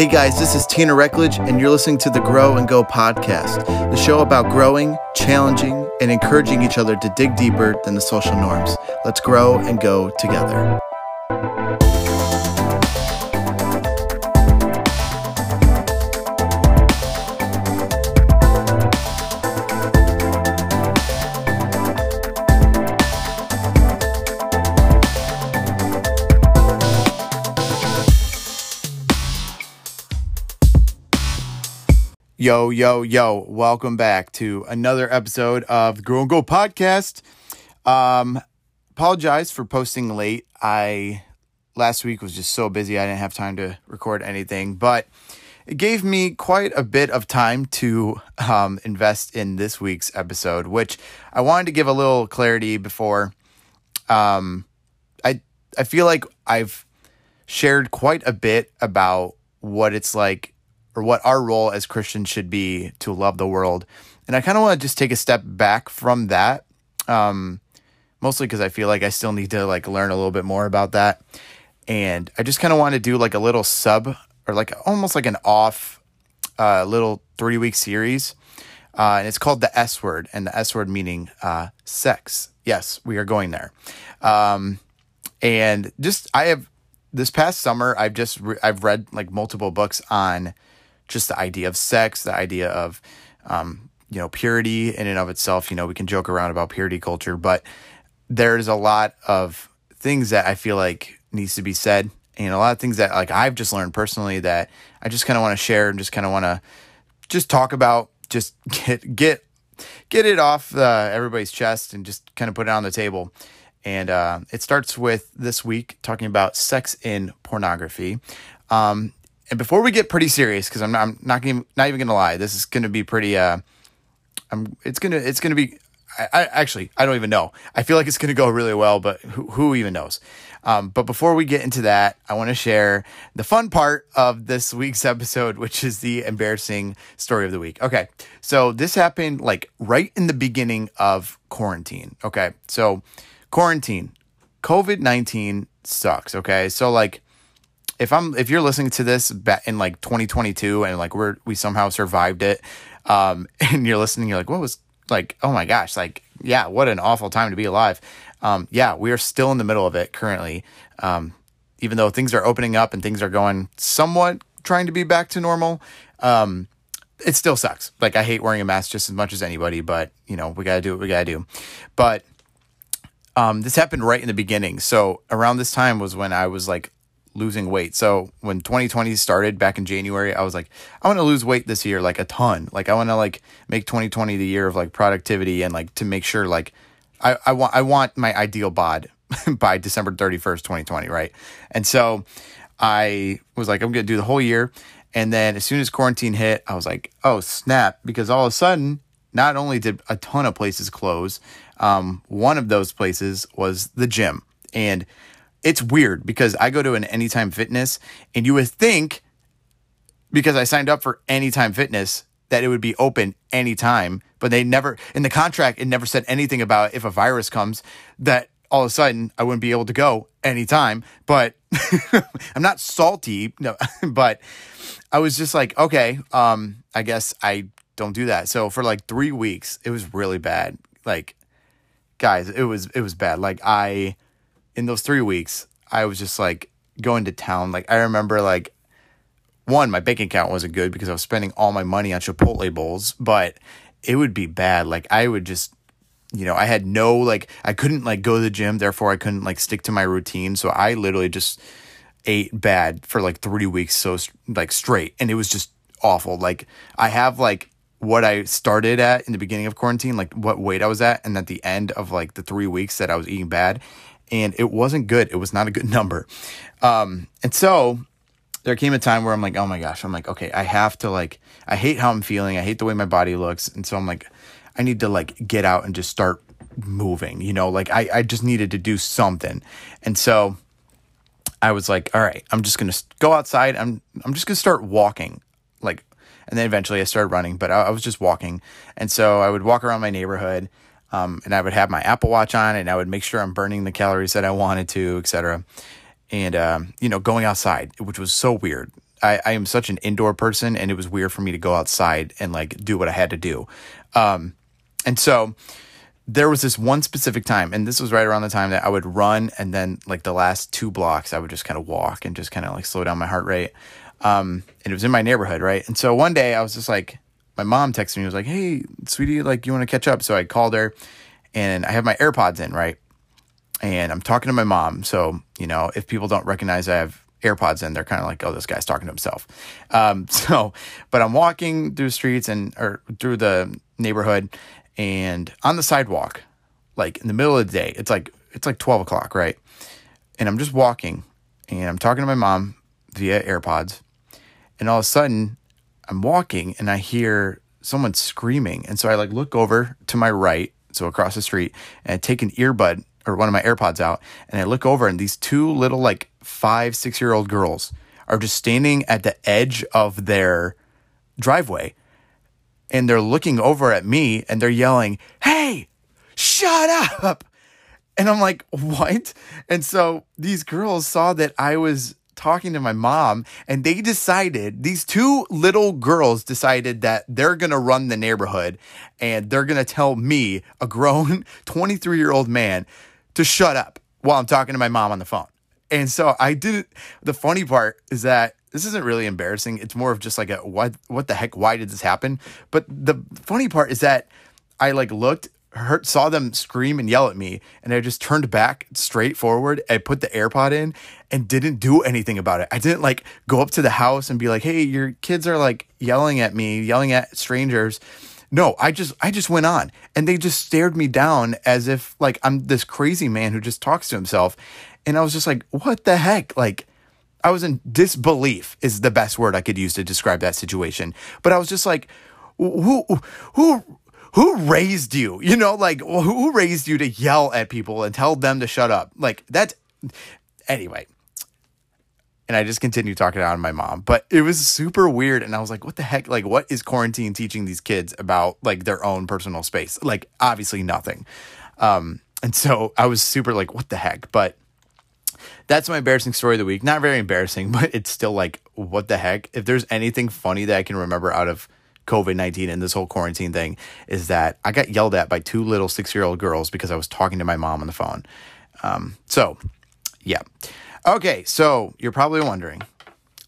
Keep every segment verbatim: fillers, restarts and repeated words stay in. Hey guys, this is Tina Recklage, and you're listening to the Grow and Go podcast, the show about growing, challenging, and encouraging each other to dig deeper than the social norms. Let's grow and go together. Yo, yo, yo, welcome back to another episode of the Grow and Go podcast. Um, apologize for posting late. I, last week was just so busy. I didn't have time to record anything, but it gave me quite a bit of time to um, invest in this week's episode, which I wanted to give a little clarity before. Um, I, I feel like I've shared quite a bit about what it's like or what our role as Christians should be to love the world. And I kind of want to just take a step back from that, um, mostly because I feel like I still need to like learn a little bit more about that. And I just kind of want to do like a little sub or like almost like an off uh, little three-week series. Uh, and it's called the S word, and the S word meaning uh, sex. Yes, we are going there. Um, and just I have this past summer, I've just re- I've read like multiple books on just the idea of sex, the idea of, um, you know, purity in and of itself. You know, we can joke around about purity culture, but there's a lot of things that I feel like needs to be said, and a lot of things that like I've just learned personally that I just kind of want to share and just kind of want to just talk about, just get get get it off uh, everybody's chest and just kind of put it on the table. And uh, it starts with this week talking about sex in pornography. Um, And before we get pretty serious, because I'm not, I'm not gonna, not even gonna lie, this is gonna be pretty. Uh, I'm. It's gonna. It's gonna be. I, I actually. I don't even know. I feel like it's gonna go really well, but who, who even knows? Um, but before we get into that, I want to share the fun part of this week's episode, which is the embarrassing story of the week. Okay, so this happened like right in the beginning of quarantine. Okay, so quarantine, COVID nineteen sucks. Okay, so like, If I'm if you're listening to this in like twenty twenty-two and like we're we somehow survived it, um, and you're listening, you're like, what was like? Oh my gosh! Like, yeah, what an awful time to be alive. Um, yeah, we are still in the middle of it currently, um, even though things are opening up and things are going somewhat trying to be back to normal. Um, it still sucks. Like, I hate wearing a mask just as much as anybody, but you know we gotta do what we gotta do. But um, this happened right in the beginning. So around this time was when I was like losing weight. So when twenty twenty started back in January, I was like, I want to lose weight this year, like a ton. Like I want to like make twenty twenty the year of like productivity and like to make sure like I, I want, I want my ideal bod by December thirty-first, twenty twenty. Right. And so I was like, I'm going to do the whole year. And then as soon as quarantine hit, I was like, oh snap. Because all of a sudden, not only did a ton of places close, um, one of those places was the gym. And it's weird because I go to an Anytime Fitness, and you would think, because I signed up for Anytime Fitness, that it would be open anytime, but they never, in the contract, it never said anything about if a virus comes, that all of a sudden I wouldn't be able to go anytime. But I'm not salty, no, but I was just like, okay, um, I guess I don't do that. So for like three weeks, it was really bad. Like, guys, it was, it was bad. Like I... in those three weeks, I was just like going to town. Like I remember like one, my bank account wasn't good because I was spending all my money on Chipotle bowls, but it would be bad. Like I would just, you know, I had no, like I couldn't like go to the gym. Therefore I couldn't like stick to my routine. So I literally just ate bad for like three weeks. So like straight. And it was just awful. Like I have like what I started at in the beginning of quarantine, like what weight I was at. And at the end of like the three weeks that I was eating bad, and it wasn't good. It was not a good number. Um, and so there came a time where I'm like, oh my gosh, I'm like, okay, I have to like, I hate how I'm feeling. I hate the way my body looks. And so I'm like, I need to like get out and just start moving, you know, like I, I just needed to do something. And so I was like, all right, I'm just going to go outside. I'm, I'm just going to start walking. Like, and then eventually I started running, but I, I was just walking. And so I would walk around my neighborhood. Um, and I would have my Apple Watch on, and I would make sure I'm burning the calories that I wanted to, et cetera. And, um, you know, going outside, which was so weird. I, I am such an indoor person, and it was weird for me to go outside and like do what I had to do. Um, and so there was this one specific time, and this was right around the time that I would run, and then like the last two blocks, I would just kind of walk and just kind of like slow down my heart rate. Um, and it was in my neighborhood, right? And so one day I was just like, my mom texted me, was like, hey, sweetie, like you want to catch up? So I called her, and I have my AirPods in, right? And I'm talking to my mom. So, you know, if people don't recognize I have AirPods in, they're kind of like, oh, this guy's talking to himself. Um, so, but I'm walking through the streets and or through the neighborhood, and on the sidewalk, like in the middle of the day, it's like, it's like twelve o'clock, right? And I'm just walking, and I'm talking to my mom via AirPods. And all of a sudden I'm walking, and I hear someone screaming. And so I like look over to my right, so across the street, and I take an earbud or one of my AirPods out, and I look over, and these two little like five, six year old girls are just standing at the edge of their driveway, and they're looking over at me, and they're yelling, hey, shut up. And I'm like, what? And so these girls saw that I was talking to my mom, and they decided, these two little girls decided that they're going to run the neighborhood, and they're going to tell me, a grown twenty-three year old man, to shut up while I'm talking to my mom on the phone. And so I didn't, the funny part is that this isn't really embarrassing. It's more of just like a, what, what the heck? Why did this happen? But the funny part is that I like looked, heard, saw them scream and yell at me, and I just turned back straight forward and put the AirPod in and didn't do anything about it. I didn't like go up to the house and be like, hey, your kids are like yelling at me, yelling at strangers. No, I just, I just went on, and they just stared me down as if like I'm this crazy man who just talks to himself. And I was just like, what the heck? Like, I was in disbelief is the best word I could use to describe that situation. But I was just like, who, who, who raised you? You know, like who raised you to yell at people and tell them to shut up? Like that's anyway. And I just continued talking out to my mom, but it was super weird. And I was like, what the heck? Like, what is quarantine teaching these kids about like their own personal space? Like obviously nothing. Um, and so I was super like, what the heck? But that's my embarrassing story of the week. Not very embarrassing, but it's still like, what the heck? If there's anything funny that I can remember out of covid nineteen and this whole quarantine thing, is that I got yelled at by two little six-year-old girls because I was talking to my mom on the phone. Um, so, yeah. Okay, so you're probably wondering,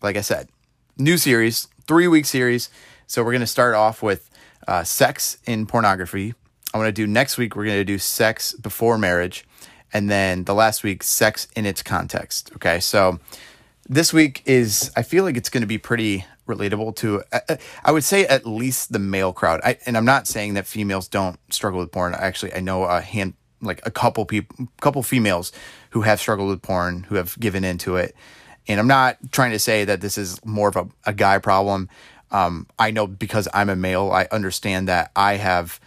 like I said, new series, three-week series. So we're going to start off with uh, sex in pornography. I want to do next week, we're going to do sex before marriage. And then the last week, sex in its context. Okay, so this week is, I feel like it's going to be pretty relatable to, I, I would say at least the male crowd. I, and I'm not saying that females don't struggle with porn. Actually, I know a hand, like a couple people, couple females who have struggled with porn, who have given into it. And I'm not trying to say that this is more of a, a guy problem. Um, I know because I'm a male, I understand that I have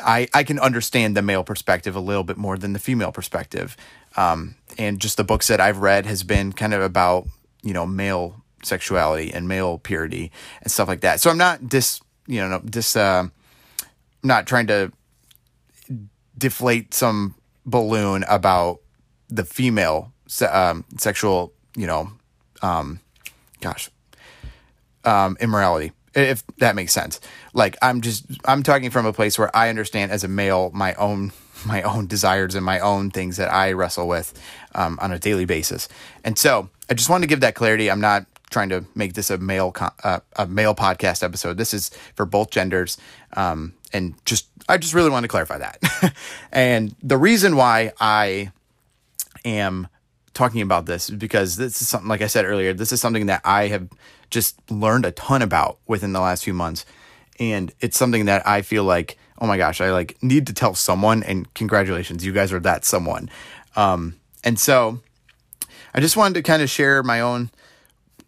I, I can understand the male perspective a little bit more than the female perspective. Um, and just the books that I've read has been kind of about, you know, male sexuality and male purity and stuff like that. So I'm not dis, you know, dis, uh, not trying to deflate some balloon about the female se- um, sexual, you know, um, gosh, um, immorality. If that makes sense. Like I'm just, I'm talking from a place where I understand as a male, my own, my own desires and my own things that I wrestle with um, on a daily basis. And so I just wanted to give that clarity. I'm not trying to make this a male, uh, a male podcast episode. This is for both genders. Um, and just, I just really wanted to clarify that. And the reason why I am talking about this is because this is something, like I said earlier, this is something that I have just learned a ton about within the last few months. And it's something that I feel like, oh my gosh, I like need to tell someone, and congratulations, you guys are that someone. Um, and so I just wanted to kind of share my own,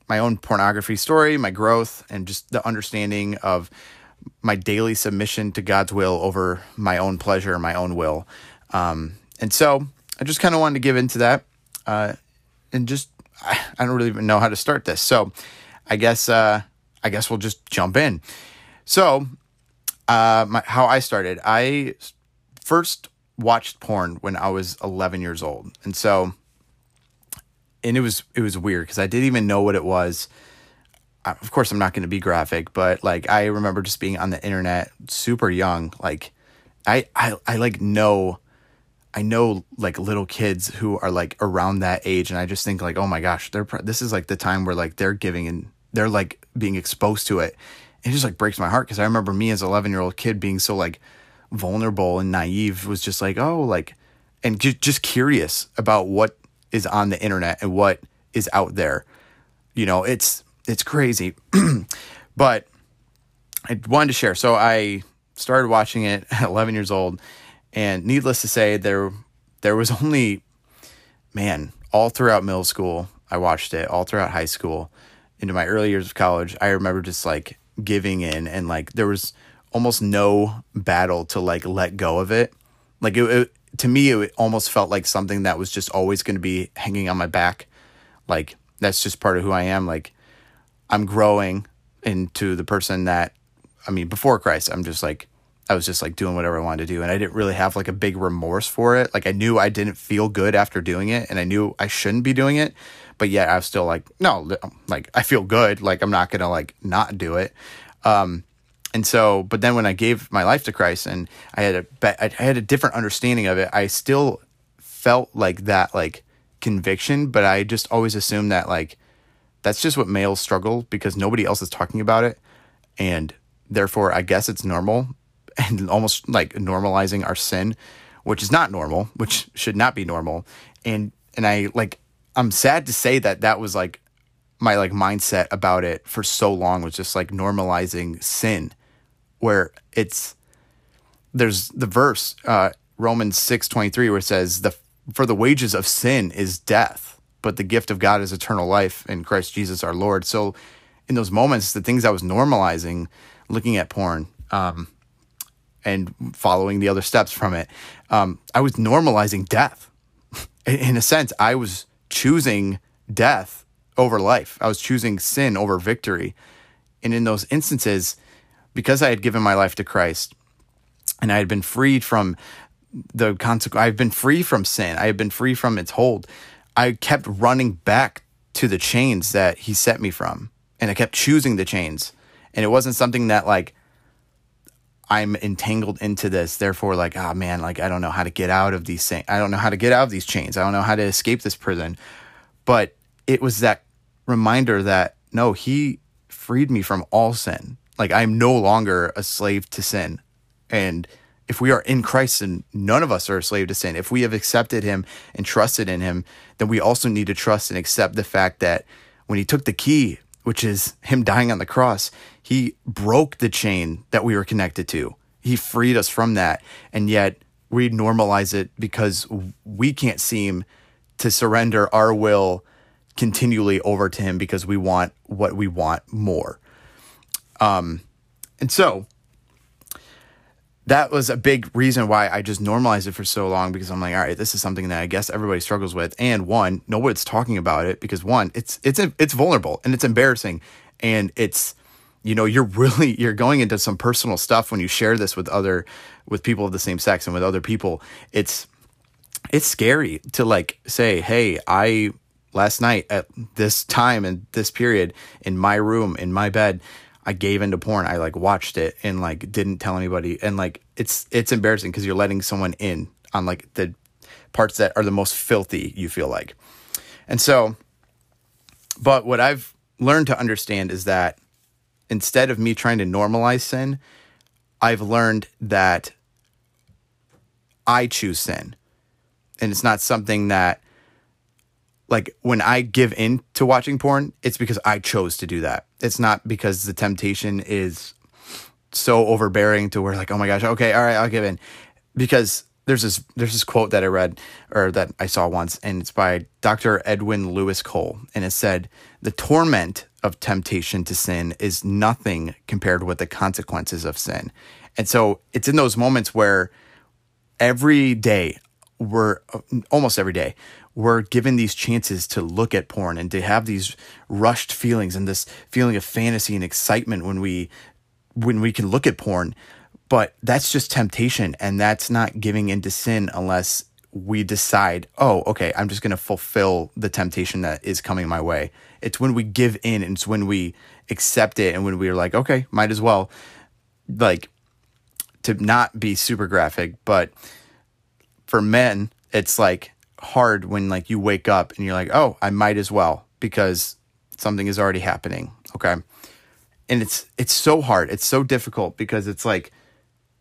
my own pornography story, my growth, and just the understanding of my daily submission to God's will over my own pleasure, my own will. Um, and so I just kind of wanted to give into that. Uh, and just, I, I don't really even know how to start this. So I guess uh, I guess we'll just jump in. So uh, my, how I started, I first watched porn when I was eleven years old, and so and it was it was weird because I didn't even know what it was. of course I'm not going to be graphic, but like I remember just being on the internet super young. Like I, I, I like know, I know like little kids who are like around that age. And I just think like, oh my gosh, they're, pr- this is like the time where like they're giving and they're like being exposed to it. It just like breaks my heart. Cause I remember me as an eleven year old kid being so like vulnerable and naive, was just like, oh, like, and ju- just curious about what is on the internet and what is out there. You know, it's, it's crazy, but I wanted to share. So I started watching it at eleven years old, and needless to say, there, there was only, man, all throughout middle school, I watched it all throughout high school into my early years of college. I remember just like giving in, and like, there was almost no battle to like let go of it. Like it, it to me, it almost felt like something that was just always going to be hanging on my back. Like that's just part of who I am. Like I'm growing into the person that, I mean, before Christ, I'm just like, I was just like doing whatever I wanted to do. And I didn't really have like a big remorse for it. Like I knew I didn't feel good after doing it, and I knew I shouldn't be doing it, but yet I was still like, no, like I feel good. Like I'm not going to like not do it. Um, and so, but then when I gave my life to Christ and I had a, I had a different understanding of it, I still felt like that, like conviction, but I just always assumed that like, that's just what males struggle, because nobody else is talking about it. And therefore, I guess it's normal, and almost like normalizing our sin, which is not normal, which should not be normal. And, and I like, I'm sad to say that that was like my like mindset about it for so long, was just like normalizing sin, where it's, there's the verse, uh, Romans six twenty-three, where it says the, for the wages of sin is death, but the gift of God is eternal life in Christ Jesus our Lord. So in those moments, the things I was normalizing, looking at porn um, and following the other steps from it, um, I was normalizing death. in, in a sense, I was choosing death over life. I was choosing sin over victory. And in those instances, because I had given my life to Christ and I had been freed from the consequence, I've been free from sin. I have been free from its hold. I kept running back to the chains that he set me from, and I kept choosing the chains. And it wasn't something that like, I'm entangled into this, therefore like, ah, oh, man, like, I don't know how to get out of these things. I don't know how to get out of these chains. I don't know how to escape this prison. But it was that reminder that no, he freed me from all sin. Like I'm no longer a slave to sin. And if we are in Christ, and none of us are a slave to sin, if we have accepted him and trusted in him, then we also need to trust and accept the fact that when he took the key, which is him dying on the cross, he broke the chain that we were connected to. He freed us from that. And yet we normalize it because we can't seem to surrender our will continually over to him, because we want what we want more. Um, and so... that was a big reason why I just normalized it for so long, because I'm like, all right, this is something that I guess everybody struggles with. And one, nobody's talking about it, because one, it's, it's, it's vulnerable and it's embarrassing. And it's, you know, you're really, you're going into some personal stuff when you share this with other, with people of the same sex and with other people. It's, it's scary to like say, hey, I last night at this time and this period in my room, in my bed, I gave into porn. I like watched it and like didn't tell anybody. And like, it's, it's embarrassing because you're letting someone in on like the parts that are the most filthy, you feel like. And so, but what I've learned to understand is that instead of me trying to normalize sin, I've learned that I choose sin. And it's not something that like when I give in to watching porn, it's because I chose to do that. It's not because the temptation is so overbearing to where like, oh my gosh, okay, all right, I'll give in. Because there's this there's this quote that I read or that I saw once, and it's by Doctor Edwin Lewis Cole. And it said, the torment of temptation to sin is nothing compared with the consequences of sin. And so it's in those moments where every day, we're almost every day, we're given these chances to look at porn and to have these rushed feelings and this feeling of fantasy and excitement when we when we can look at porn. But that's just temptation, and that's not giving into sin unless we decide, oh, okay, I'm just going to fulfill the temptation that is coming my way. It's when we give in, and it's when we accept it, and when we're like, okay, might as well. Like, to not be super graphic, but for men, it's like hard when like you wake up and you're like, oh, I might as well, because something is already happening. Okay. And it's, it's so hard. It's so difficult, because it's like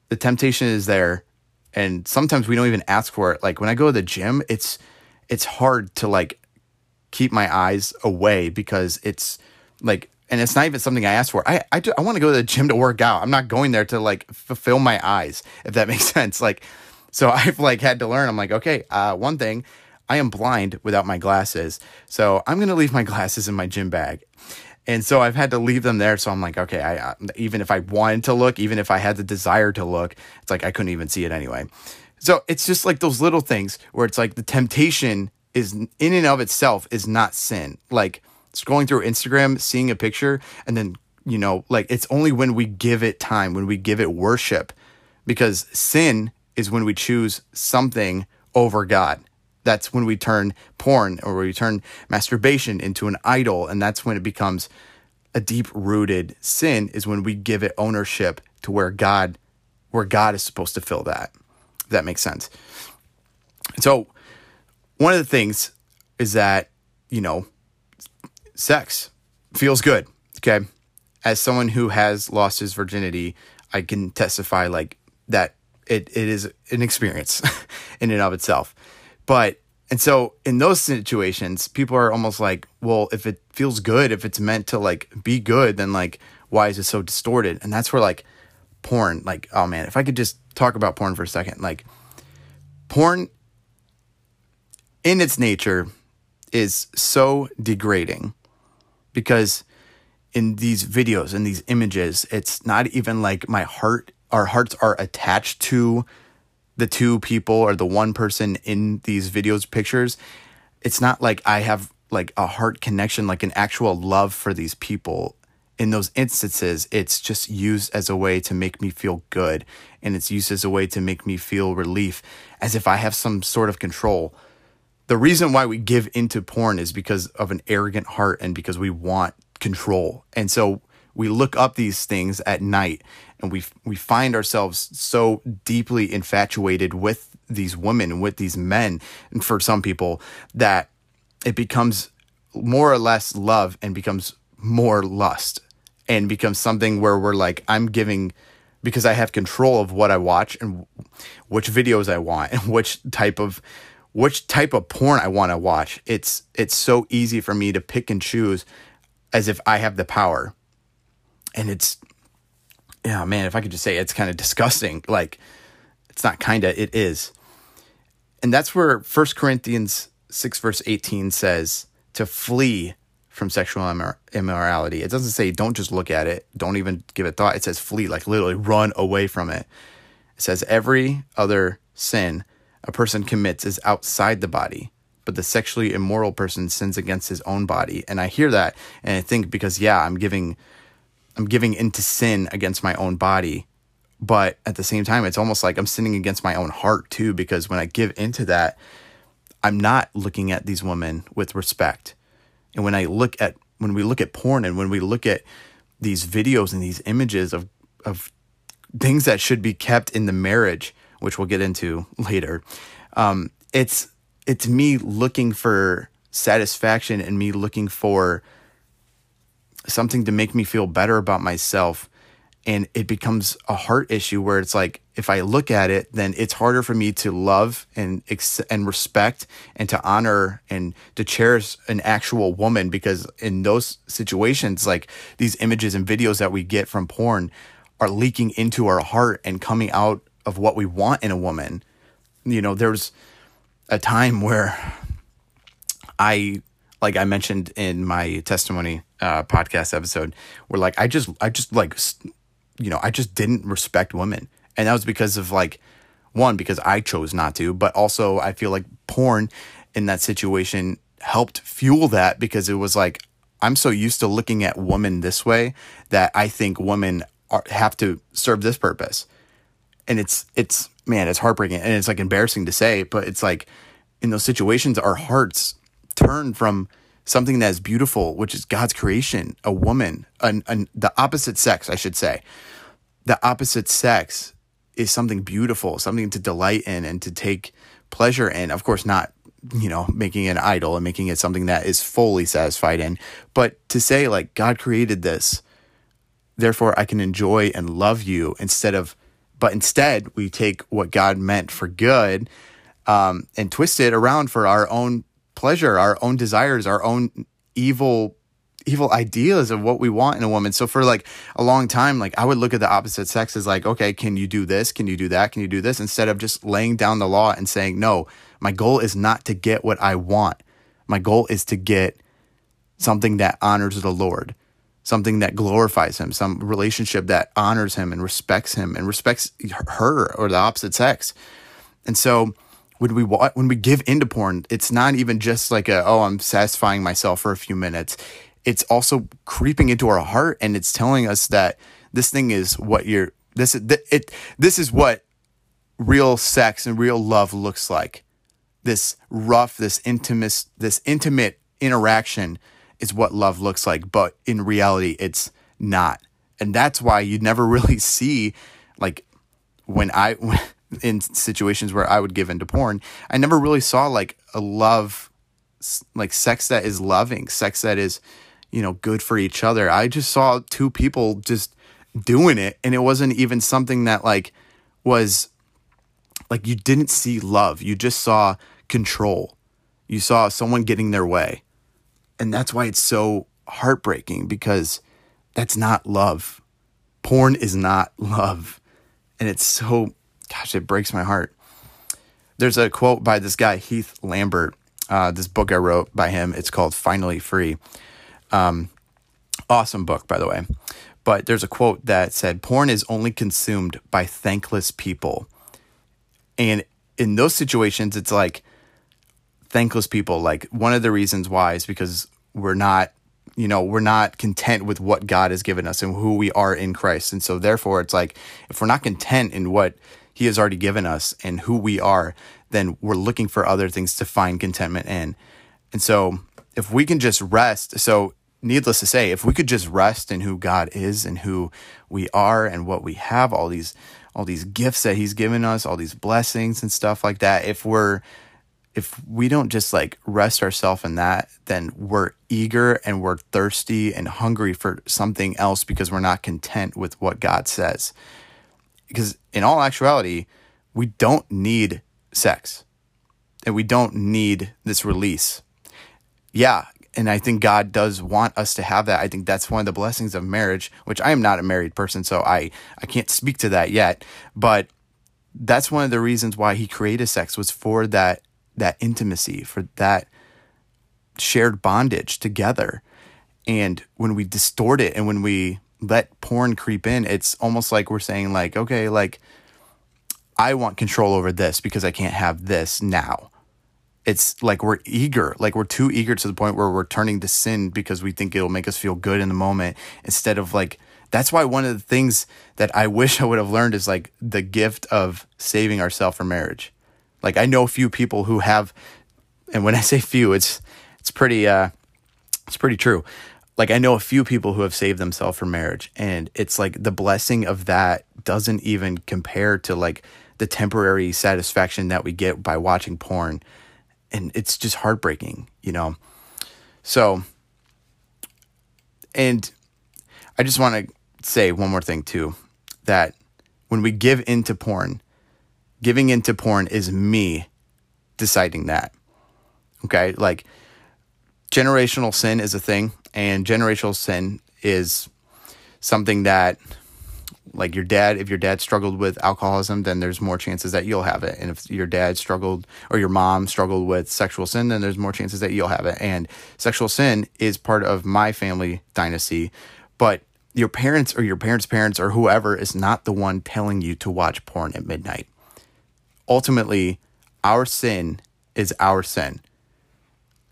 the temptation is there. And sometimes we don't even ask for it. Like when I go to the gym, it's it's hard to like keep my eyes away, because it's like, and it's not even something I asked for. I I, I want to go to the gym to work out. I'm not going there to like fulfill my eyes, if that makes sense. Like, so I've like had to learn. I'm like, okay, uh, one thing, I am blind without my glasses. So I'm going to leave my glasses in my gym bag. And so I've had to leave them there. So I'm like, okay, I, even if I wanted to look, even if I had the desire to look, it's like I couldn't even see it anyway. So it's just like those little things where it's like the temptation is in and of itself is not sin. Like scrolling through Instagram, seeing a picture, and then, you know, like it's only when we give it time, when we give it worship, because sin is when we choose something over God. That's when we turn porn or we turn masturbation into an idol. And that's when it becomes a deep-rooted sin, is when we give it ownership to where God, where God is supposed to fill that, if that makes sense. So one of the things is that, you know, sex feels good, okay? As someone who has lost his virginity, I can testify like that it, it is an experience in and of itself. But, and so in those situations, people are almost like, well, if it feels good, if it's meant to like be good, then like, why is it so distorted? And that's where like porn, like, oh man, if I could just talk about porn for a second, like porn in its nature is so degrading, because in these videos, in these images, it's not even like my heart, our hearts are attached to the two people or the one person in these videos, pictures. It's not like I have like a heart connection, like an actual love for these people. In those instances, it's just used as a way to make me feel good. And it's used as a way to make me feel relief, as if I have some sort of control. The reason why we give into porn is because of an arrogant heart, and because we want control. And so we look up these things at night, and we we find ourselves so deeply infatuated with these women, with these men, and for some people, that it becomes more or less love and becomes more lust, and becomes something where we're like, I'm giving, because I have control of what I watch and which videos I want and which type of which type of porn I want to watch. It's it's so easy for me to pick and choose, as if I have the power. And it's, yeah, man, if I could just say, it's kind of disgusting. Like, it's not kind of, it is. And that's where First Corinthians six verse eighteen says to flee from sexual immor- immorality. It doesn't say don't just look at it. Don't even give it thought. It says flee, like literally run away from it. It says every other sin a person commits is outside the body, but the sexually immoral person sins against his own body. And I hear that, and I think, because, yeah, I'm giving... I'm giving into sin against my own body, but at the same time, it's almost like I'm sinning against my own heart too, because when I give into that, I'm not looking at these women with respect. And when I look at, when we look at porn, and when we look at these videos and these images of, of things that should be kept in the marriage, which we'll get into later, um, it's, it's me looking for satisfaction, and me looking for something to make me feel better about myself. And it becomes a heart issue, where it's like, if I look at it, then it's harder for me to love and and respect and to honor and to cherish an actual woman, because in those situations, like, these images and videos that we get from porn are leaking into our heart and coming out of what we want in a woman. You know, there's a time where I, like I mentioned in my testimony uh, podcast episode, where like, I just, I just like, you know, I just didn't respect women. And that was because of like, one, because I chose not to, but also I feel like porn in that situation helped fuel that, because it was like, I'm so used to looking at women this way that I think women are, have to serve this purpose. And it's, it's, man, it's heartbreaking. And it's like embarrassing to say, but it's like in those situations, our hearts turn from something that is beautiful, which is God's creation, a woman, an, an, the opposite sex, I should say. The opposite sex is something beautiful, something to delight in and to take pleasure in. Of course, not, you know, making it an idol and making it something that is fully satisfied in. But to say like, God created this, therefore I can enjoy and love you instead of, but instead we take what God meant for good um, and twist it around for our own pleasure, our own desires, our own evil evil ideas of what we want in a woman. So for like a long time, like I would look at the opposite sex as like, okay, can you do this? Can you do that? Can you do this? Instead of just laying down the law and saying, no, my goal is not to get what I want. My goal is to get something that honors the Lord, something that glorifies him, some relationship that honors him and respects him and respects her or the opposite sex. And so When we when we give into porn, it's not even just like, a, oh, I'm satisfying myself for a few minutes. It's also creeping into our heart, and it's telling us that this thing is what you're this it this is what real sex and real love looks like. This rough, this intimate, this intimate interaction is what love looks like, but in reality, it's not, and that's why you never really see, like, when I. When, in situations where I would give into porn, I never really saw like a love, like sex that is loving, sex that is, you know, good for each other. I just saw two people just doing it. And it wasn't even something that like was like, you didn't see love. You just saw control. You saw someone getting their way. And that's why it's so heartbreaking, because that's not love. Porn is not love. And it's so Gosh, it breaks my heart. There's a quote by this guy, Heath Lambert. Uh, this book I wrote by him, it's called Finally Free. Um, awesome book, by the way. But there's a quote that said, porn is only consumed by thankless people. And in those situations, it's like thankless people. Like one of the reasons why is because we're not, you know, we're not content with what God has given us and who we are in Christ. And so therefore, it's like, if we're not content in what He has already given us and who we are, then we're looking for other things to find contentment in. And so if we can just rest, so needless to say, if we could just rest in who God is and who we are and what we have, all these all these gifts that he's given us, all these blessings and stuff like that, if we're if we don't just like rest ourselves in that, then we're eager and we're thirsty and hungry for something else because we're not content with what God says. Because in all actuality, we don't need sex and we don't need this release. Yeah. And I think God does want us to have that. I think that's one of the blessings of marriage, which I am not a married person, so I, I can't speak to that yet. But that's one of the reasons why he created sex, was for that, that intimacy, for that shared bondage together. And when we distort it and when we let porn creep in, it's almost like we're saying like, okay, like I want control over this because I can't have this now. It's like we're eager, like we're too eager to the point where we're turning to sin because we think it'll make us feel good in the moment, instead of like, that's why one of the things that I wish I would have learned is like the gift of saving ourselves for marriage. Like I know few people who have, and when I say few, it's, it's pretty, uh, it's pretty true. Like I know a few people who have saved themselves for marriage, and it's like the blessing of that doesn't even compare to like the temporary satisfaction that we get by watching porn. And it's just heartbreaking, you know? So, and I just want to say one more thing too, that when we give into porn, giving into porn is me deciding that. Okay. Like generational sin is a thing. And generational sin is something that, like your dad, if your dad struggled with alcoholism, then there's more chances that you'll have it. And if your dad struggled or your mom struggled with sexual sin, then there's more chances that you'll have it. And sexual sin is part of my family dynasty. But your parents or your parents' parents or whoever is not the one telling you to watch porn at midnight. Ultimately, our sin is our sin.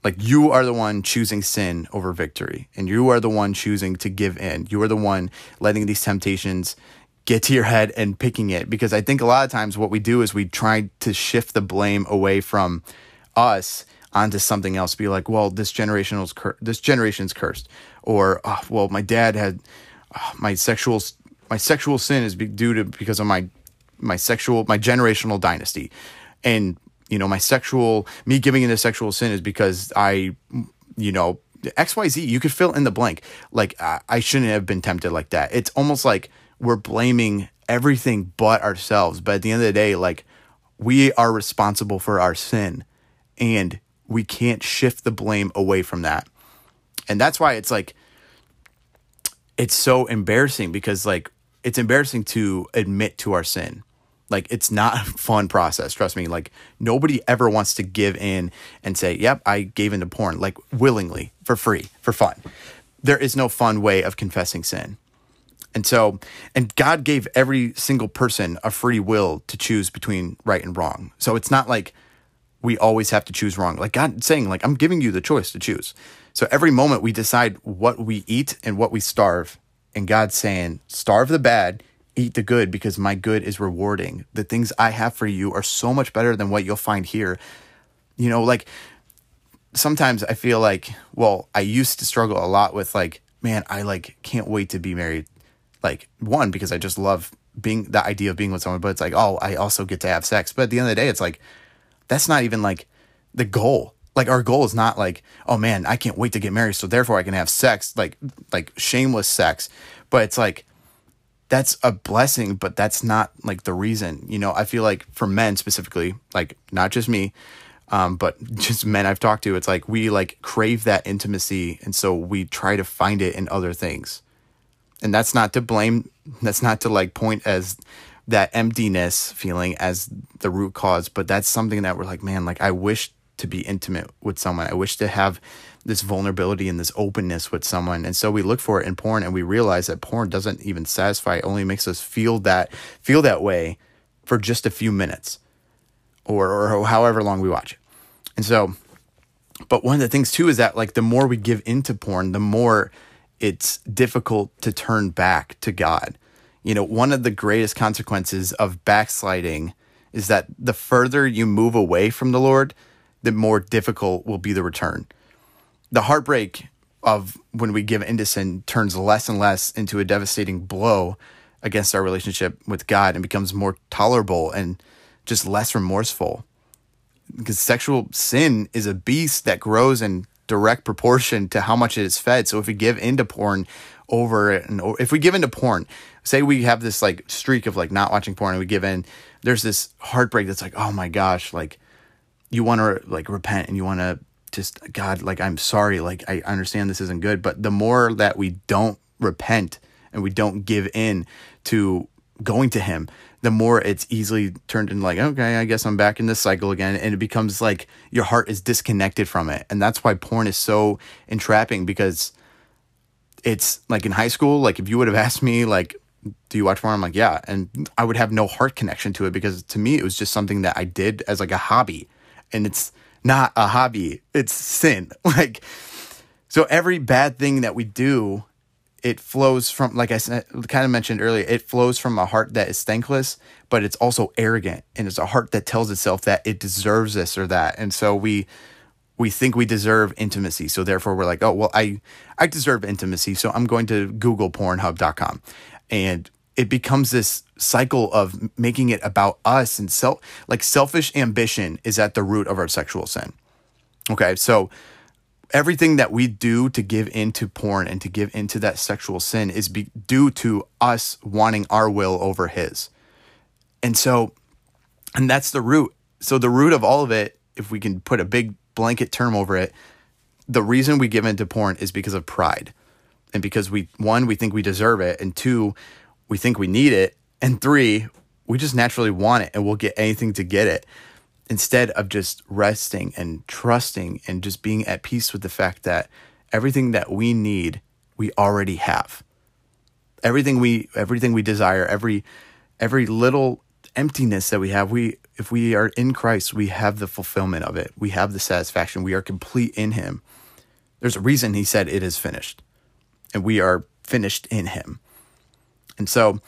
Like you are the one choosing sin over victory, and you are the one choosing to give in. You are the one letting these temptations get to your head and picking it. Because I think a lot of times what we do is we try to shift the blame away from us onto something else. Be like, well, this generation's cur- this generation's cursed, or oh, well, my dad had oh, my sexual my sexual sin is due to because of my my sexual my generational dynasty, and you know my sexual me giving into sexual sin is because I you know X Y Z. You could fill in the blank. Like uh, I shouldn't have been tempted like that. It's almost like we're blaming everything but ourselves. But at the end of the day, like, we are responsible for our sin, and we can't shift the blame away from that. And that's why it's like, it's so embarrassing, because like, it's embarrassing to admit to our sin. Like, it's not a fun process. Trust me. Like, nobody ever wants to give in and say, yep, I gave into porn, like willingly, for free, for fun. There is no fun way of confessing sin. And so, and God gave every single person a free will to choose between right and wrong. So it's not like we always have to choose wrong. Like God saying, like, I'm giving you the choice to choose. So every moment we decide what we eat and what we starve. And God's saying, starve the bad, eat the good, because my good is rewarding. The things I have for you are so much better than what you'll find here. You know, like sometimes I feel like, well, I used to struggle a lot with like, man, I like can't wait to be married. Like, one, because I just love being the idea of being with someone, but it's like, oh, I also get to have sex. But at the end of the day, it's like, that's not even like the goal. Like, our goal is not like, oh man, I can't wait to get married, so therefore I can have sex, like, like shameless sex. But it's like, that's a blessing, but that's not like the reason, you know. I feel like for men specifically, like not just me, um, but just men I've talked to, it's like, we like crave that intimacy. And so we try to find it in other things. And that's not to blame. That's not to like point as that emptiness feeling as the root cause. But that's something that we're like, man, like I wish to be intimate with someone. I wish to have this vulnerability and this openness with someone. And so we look for it in porn, and we realize that porn doesn't even satisfy. It only makes us feel that feel that way for just a few minutes or, or however long we watch it. And so, but one of the things too is that like the more we give into porn, the more it's difficult to turn back to God. You know, one of the greatest consequences of backsliding is that the further you move away from the Lord, the more difficult will be the return. The heartbreak of when we give into sin turns less and less into a devastating blow against our relationship with God and becomes more tolerable and just less remorseful. Because sexual sin is a beast that grows and direct proportion to how much it is fed. So if we give into porn over and over, if we give into porn, say we have this like streak of like not watching porn and we give in, there's this heartbreak that's like, oh my gosh, like you want to like repent and you want to just, God, like I'm sorry, like I understand this isn't good. But the more that we don't repent and we don't give in to going to Him, the more it's easily turned into like, okay, I guess I'm back in this cycle again. And it becomes like your heart is disconnected from it. And that's why porn is so entrapping, because it's like in high school, like if you would have asked me, like, do you watch porn? I'm like, yeah. And I would have no heart connection to it, because to me, it was just something that I did as like a hobby, and it's not a hobby. It's sin. Like, so every bad thing that we do, it flows from, like I said, kind of mentioned earlier, it flows from a heart that is thankless, but it's also arrogant. And it's a heart that tells itself that it deserves this or that. And so we we think we deserve intimacy. So therefore we're like, oh, well, I, I deserve intimacy. So I'm going to Google pornhub dot com. And it becomes this cycle of making it about us, and self, like selfish ambition is at the root of our sexual sin. Okay, so everything that we do to give into porn and to give into that sexual sin is be- due to us wanting our will over His. And so, and that's the root. So the root of all of it, if we can put a big blanket term over it, the reason we give into porn is because of pride. And because we, one, we think we deserve it. And two, we think we need it. And three, we just naturally want it and we'll get anything to get it, instead of just resting and trusting and just being at peace with the fact that everything that we need, we already have. Everything we everything we desire, every every little emptiness that we have, we if we are in Christ, we have the fulfillment of it. We have the satisfaction. We are complete in Him. There's a reason He said it is finished, and we are finished in Him. And so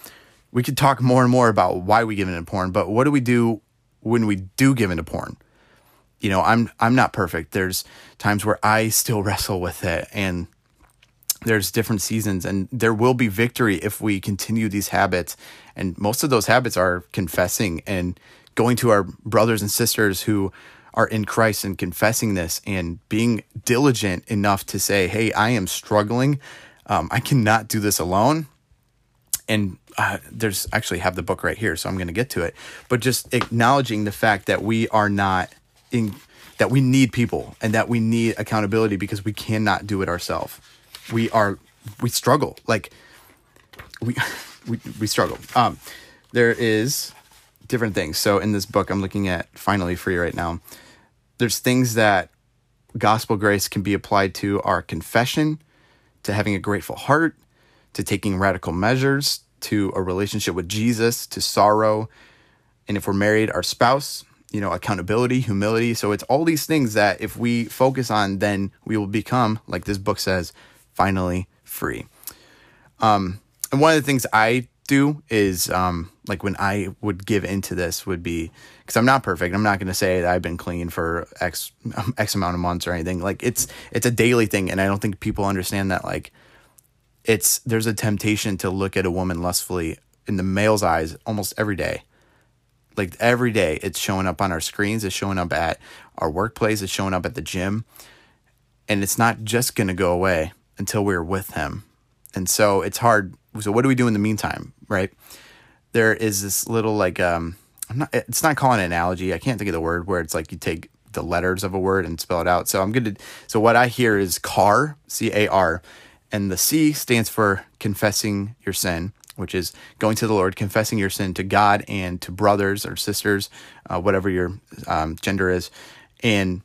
we could talk more and more about why we give into porn, but what do we do when we do give into porn? You know, I'm I'm not perfect. There's times where I still wrestle with it, and there's different seasons, and there will be victory if we continue these habits. And most of those habits are confessing and going to our brothers and sisters who are in Christ and confessing this and being diligent enough to say, hey, I am struggling. Um, I cannot do this alone. And uh, there's actually have the book right here, so I'm going to get to it. But just acknowledging the fact that we are not in, that we need people and that we need accountability because we cannot do it ourselves. We are, we struggle. Like we, we, we struggle. Um, there is different things. So in this book, I'm looking at Finally Free right now. There's things that gospel grace can be applied to our confession, to having a grateful heart, to taking radical measures, to a relationship with Jesus, to sorrow. And if we're married, our spouse, you know, accountability, humility. So it's all these things that if we focus on, then we will become, like this book says, finally free. Um, and one of the things I do is, um, like when I would give into this would be, because I'm not perfect. I'm not going to say that I've been clean for X, X amount of months or anything. Like it's, it's a daily thing. And I don't think people understand that. Like it's, there's a temptation to look at a woman lustfully in the male's eyes almost every day. Like every day it's showing up on our screens. It's showing up at our workplace. It's showing up at the gym. And it's not just going to go away until we're with him. And so it's hard. So what do we do in the meantime, right? There is this little like, um, I'm not, it's not calling it an analogy. I can't think of the word where it's like you take the letters of a word and spell it out. So I'm going to, so what I hear is C A R, C A R, and the C stands for confessing your sin, which is going to the Lord, confessing your sin to God and to brothers or sisters, uh, whatever your um, gender is, and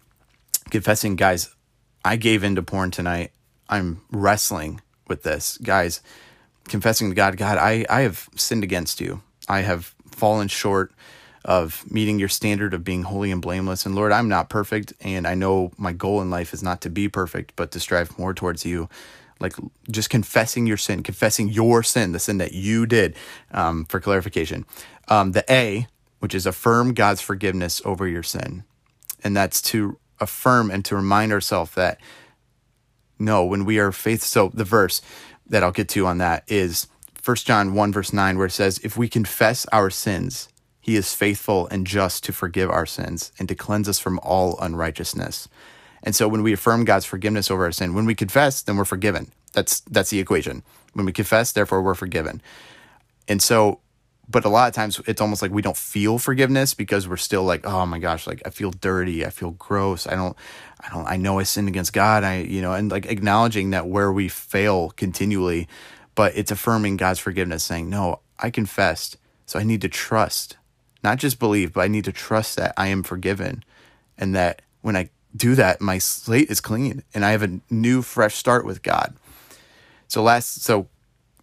confessing, guys, I gave into porn tonight. I'm wrestling with this, guys, confessing to God, God, I, I have sinned against you. I have fallen short of meeting your standard of being holy and blameless. And Lord, I'm not perfect. And I know my goal in life is not to be perfect, but to strive more towards you. Like just confessing your sin, confessing your sin, the sin that you did, um, for clarification. Um, the A, which is affirm God's forgiveness over your sin. And that's to affirm and to remind ourselves that no, when we are faith. So the verse that I'll get to on that is First John one verse nine, where it says, if we confess our sins, he is faithful and just to forgive our sins and to cleanse us from all unrighteousness. And so when we affirm God's forgiveness over our sin, when we confess, then we're forgiven. That's, that's the equation. When we confess, therefore we're forgiven. And so, but a lot of times it's almost like we don't feel forgiveness because we're still like, oh my gosh, like I feel dirty. I feel gross. I don't, I don't, I know I sinned against God. I, you know, and like acknowledging that where we fail continually, but it's affirming God's forgiveness saying, no, I confessed. So I need to trust, not just believe, but I need to trust that I am forgiven. And that when I do that, my slate is clean and I have a new fresh start with God. So last, so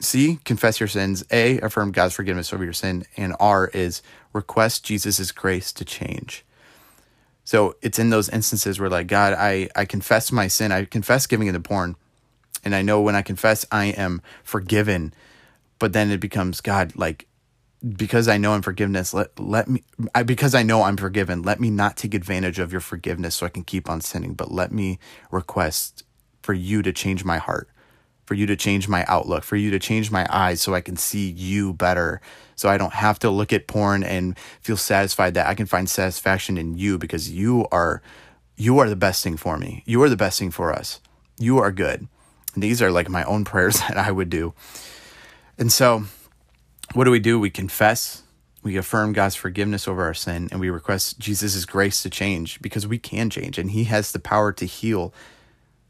C, confess your sins. A, affirm God's forgiveness over your sin. And R is request Jesus' grace to change. So it's in those instances where like, God, I, I confess my sin. I confess giving into porn. And I know when I confess, I am forgiven. But then it becomes, God, like, because I know I'm forgiveness, let, let me, I, because I know I'm forgiven, let me not take advantage of your forgiveness so I can keep on sinning. But let me request for you to change my heart, for you to change my outlook, for you to change my eyes so I can see you better, so I don't have to look at porn and feel satisfied, that I can find satisfaction in you because you are you are the best thing for me. You are the best thing for us. You are good. And these are like my own prayers that I would do. And so what do we do? We confess, we affirm God's forgiveness over our sin, and we request Jesus' grace to change because we can change and he has the power to heal.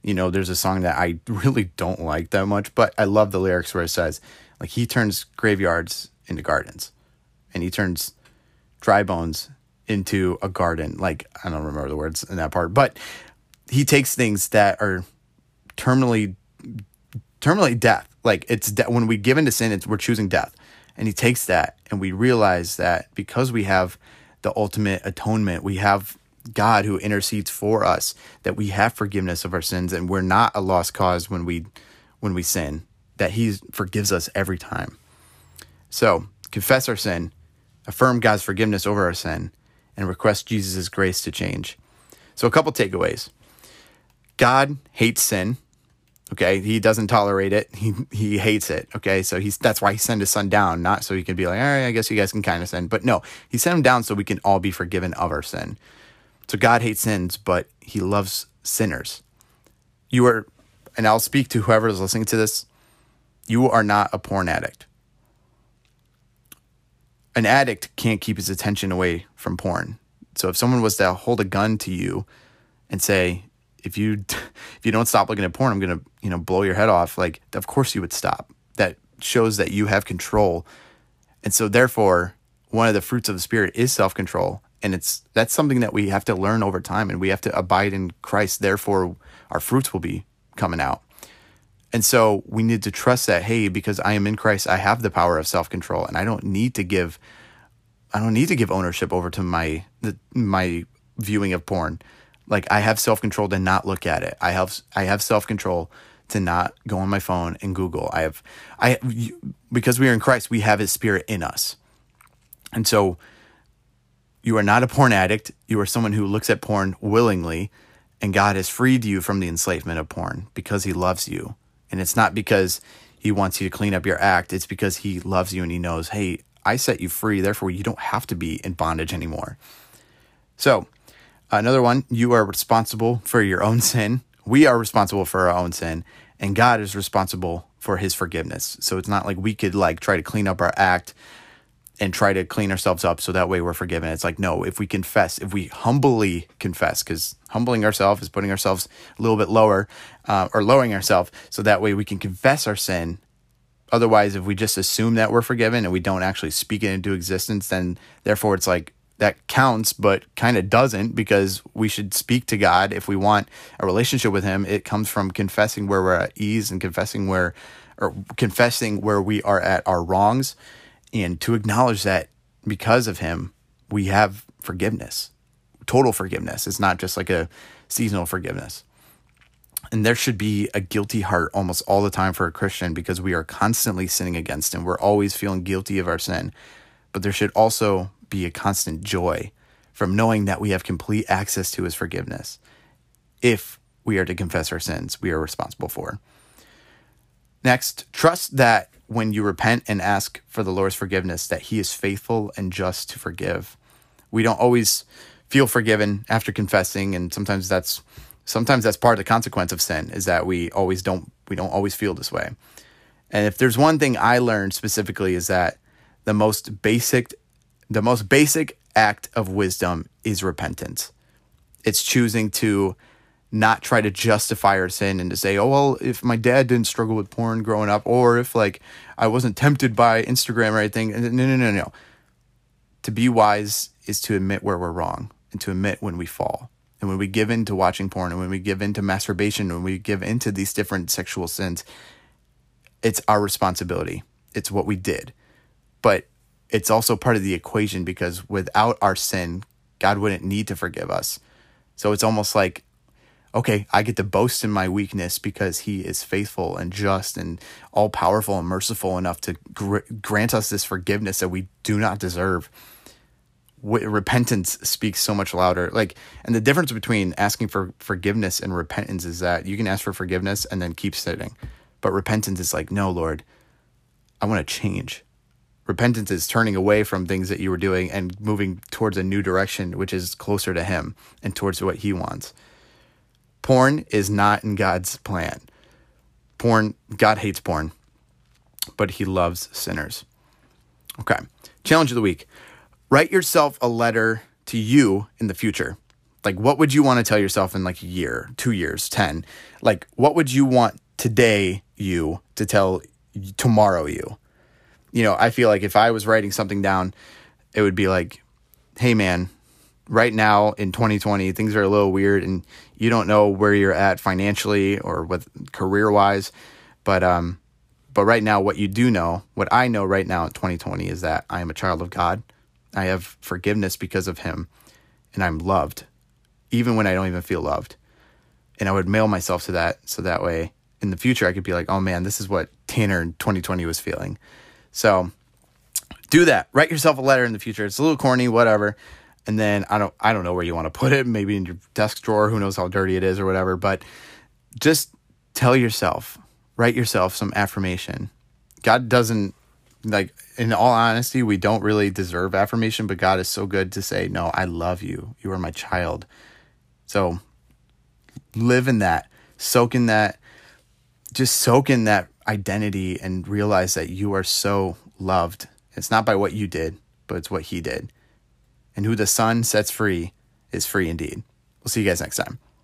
You know, there's a song that I really don't like that much, but I love the lyrics where it says, like, he turns graveyards into gardens and he turns dry bones into a garden. Like, I don't remember the words in that part, but he takes things that are terminally, terminally death. Like it's de- when we give into sin, it's, we're choosing death, and he takes that. And we realize that because we have the ultimate atonement, we have God who intercedes for us, that we have forgiveness of our sins and we're not a lost cause when we when we sin, that he forgives us every time. So confess our sin, affirm God's forgiveness over our sin, and request Jesus' grace to change. So a couple takeaways. God hates sin, okay? He doesn't tolerate it. He he hates it, okay? So he's that's why he sent his son down, not so he can be like, all right, I guess you guys can kind of sin. But no, he sent him down so we can all be forgiven of our sin. So God hates sins, but he loves sinners. You are, and I'll speak to whoever is listening to this, you are not a porn addict. An addict can't keep his attention away from porn. So if someone was to hold a gun to you and say, if you if you don't stop looking at porn, I'm going to, you know, blow your head off, like, of course you would stop. That shows that you have control. And so therefore, one of the fruits of the Spirit is self-control. And it's that's something that we have to learn over time, and we have to abide in Christ. Therefore, our fruits will be coming out. And so we need to trust that, hey, because I am in Christ, I have the power of self-control, and I don't need to give I don't need to give ownership over to my the, my viewing of porn. Like, I have self-control to not look at it. I have I have self-control to not go on my phone and Google. I have I because we are in Christ, we have his Spirit in us. And so you are not a porn addict. You are someone who looks at porn willingly, and God has freed you from the enslavement of porn because he loves you. And it's not because he wants you to clean up your act. It's because he loves you and he knows, hey, I set you free. Therefore, you don't have to be in bondage anymore. So another one, you are responsible for your own sin. We are responsible for our own sin, and God is responsible for his forgiveness. So it's not like we could like try to clean up our act and try to clean ourselves up so that way we're forgiven. It's like, no, if we confess, if we humbly confess, because humbling ourselves is putting ourselves a little bit lower uh, or lowering ourselves so that way we can confess our sin. Otherwise, if we just assume that we're forgiven and we don't actually speak it into existence, then therefore it's like that counts, but kind of doesn't, because we should speak to God. If we want a relationship with him, it comes from confessing where we're at ease and confessing where, or confessing where we are at our wrongs. And to acknowledge that because of him, we have forgiveness, total forgiveness. It's not just like a seasonal forgiveness. And there should be a guilty heart almost all the time for a Christian, because we are constantly sinning against him. We're always feeling guilty of our sin. But there should also be a constant joy from knowing that we have complete access to his forgiveness. If we are to confess our sins, we are responsible for. Next, trust that when you repent and ask for the Lord's forgiveness, that he is faithful and just to forgive. We don't always feel forgiven after confessing, and sometimes that's sometimes that's part of the consequence of sin, is that we always don't we don't always feel this way. And if there's one thing I learned specifically, is that the most basic the most basic act of wisdom is repentance. It's choosing to not try to justify our sin and to say, oh, well, if my dad didn't struggle with porn growing up, or if like I wasn't tempted by Instagram or anything. No, no, no, no. To be wise is to admit where we're wrong, and to admit when we fall, and when we give in to watching porn, and when we give in to masturbation, when we give into these different sexual sins, it's our responsibility. It's what we did. But it's also part of the equation, because without our sin, God wouldn't need to forgive us. So it's almost like, okay, I get to boast in my weakness because he is faithful and just and all-powerful and merciful enough to gr- grant us this forgiveness that we do not deserve. W- repentance speaks so much louder. Like, and the difference between asking for forgiveness and repentance is that you can ask for forgiveness and then keep sitting. But repentance is like, no, Lord, I want to change. Repentance is turning away from things that you were doing and moving towards a new direction, which is closer to him and towards what he wants. Porn is not in God's plan. Porn, God hates porn, but he loves sinners. Okay, challenge of the week. Write yourself a letter to you in the future. Like, what would you want to tell yourself in like a year, two years, ten? Like, what would you want today you to tell tomorrow you? You know, I feel like if I was writing something down, it would be like, hey man, right now in twenty twenty, things are a little weird and you don't know where you're at financially or with career-wise. But um, but right now, what you do know, what I know right now in twenty twenty is that I am a child of God. I have forgiveness because of him, and I'm loved, even when I don't even feel loved. And I would mail myself to that, so that way in the future I could be like, oh man, this is what Tanner in twenty twenty was feeling. So do that. Write yourself a letter in the future. It's a little corny, whatever. And then I don't, I don't know where you want to put it. Maybe in your desk drawer. Who knows how dirty it is or whatever. But just tell yourself, write yourself some affirmation. God doesn't, like, in all honesty, we don't really deserve affirmation, but God is so good to say, no, I love you. You are my child. So live in that, soak in that, just soak in that identity and realize that you are so loved. It's not by what you did, but it's what he did. And who the Son sets free is free indeed. We'll see you guys next time.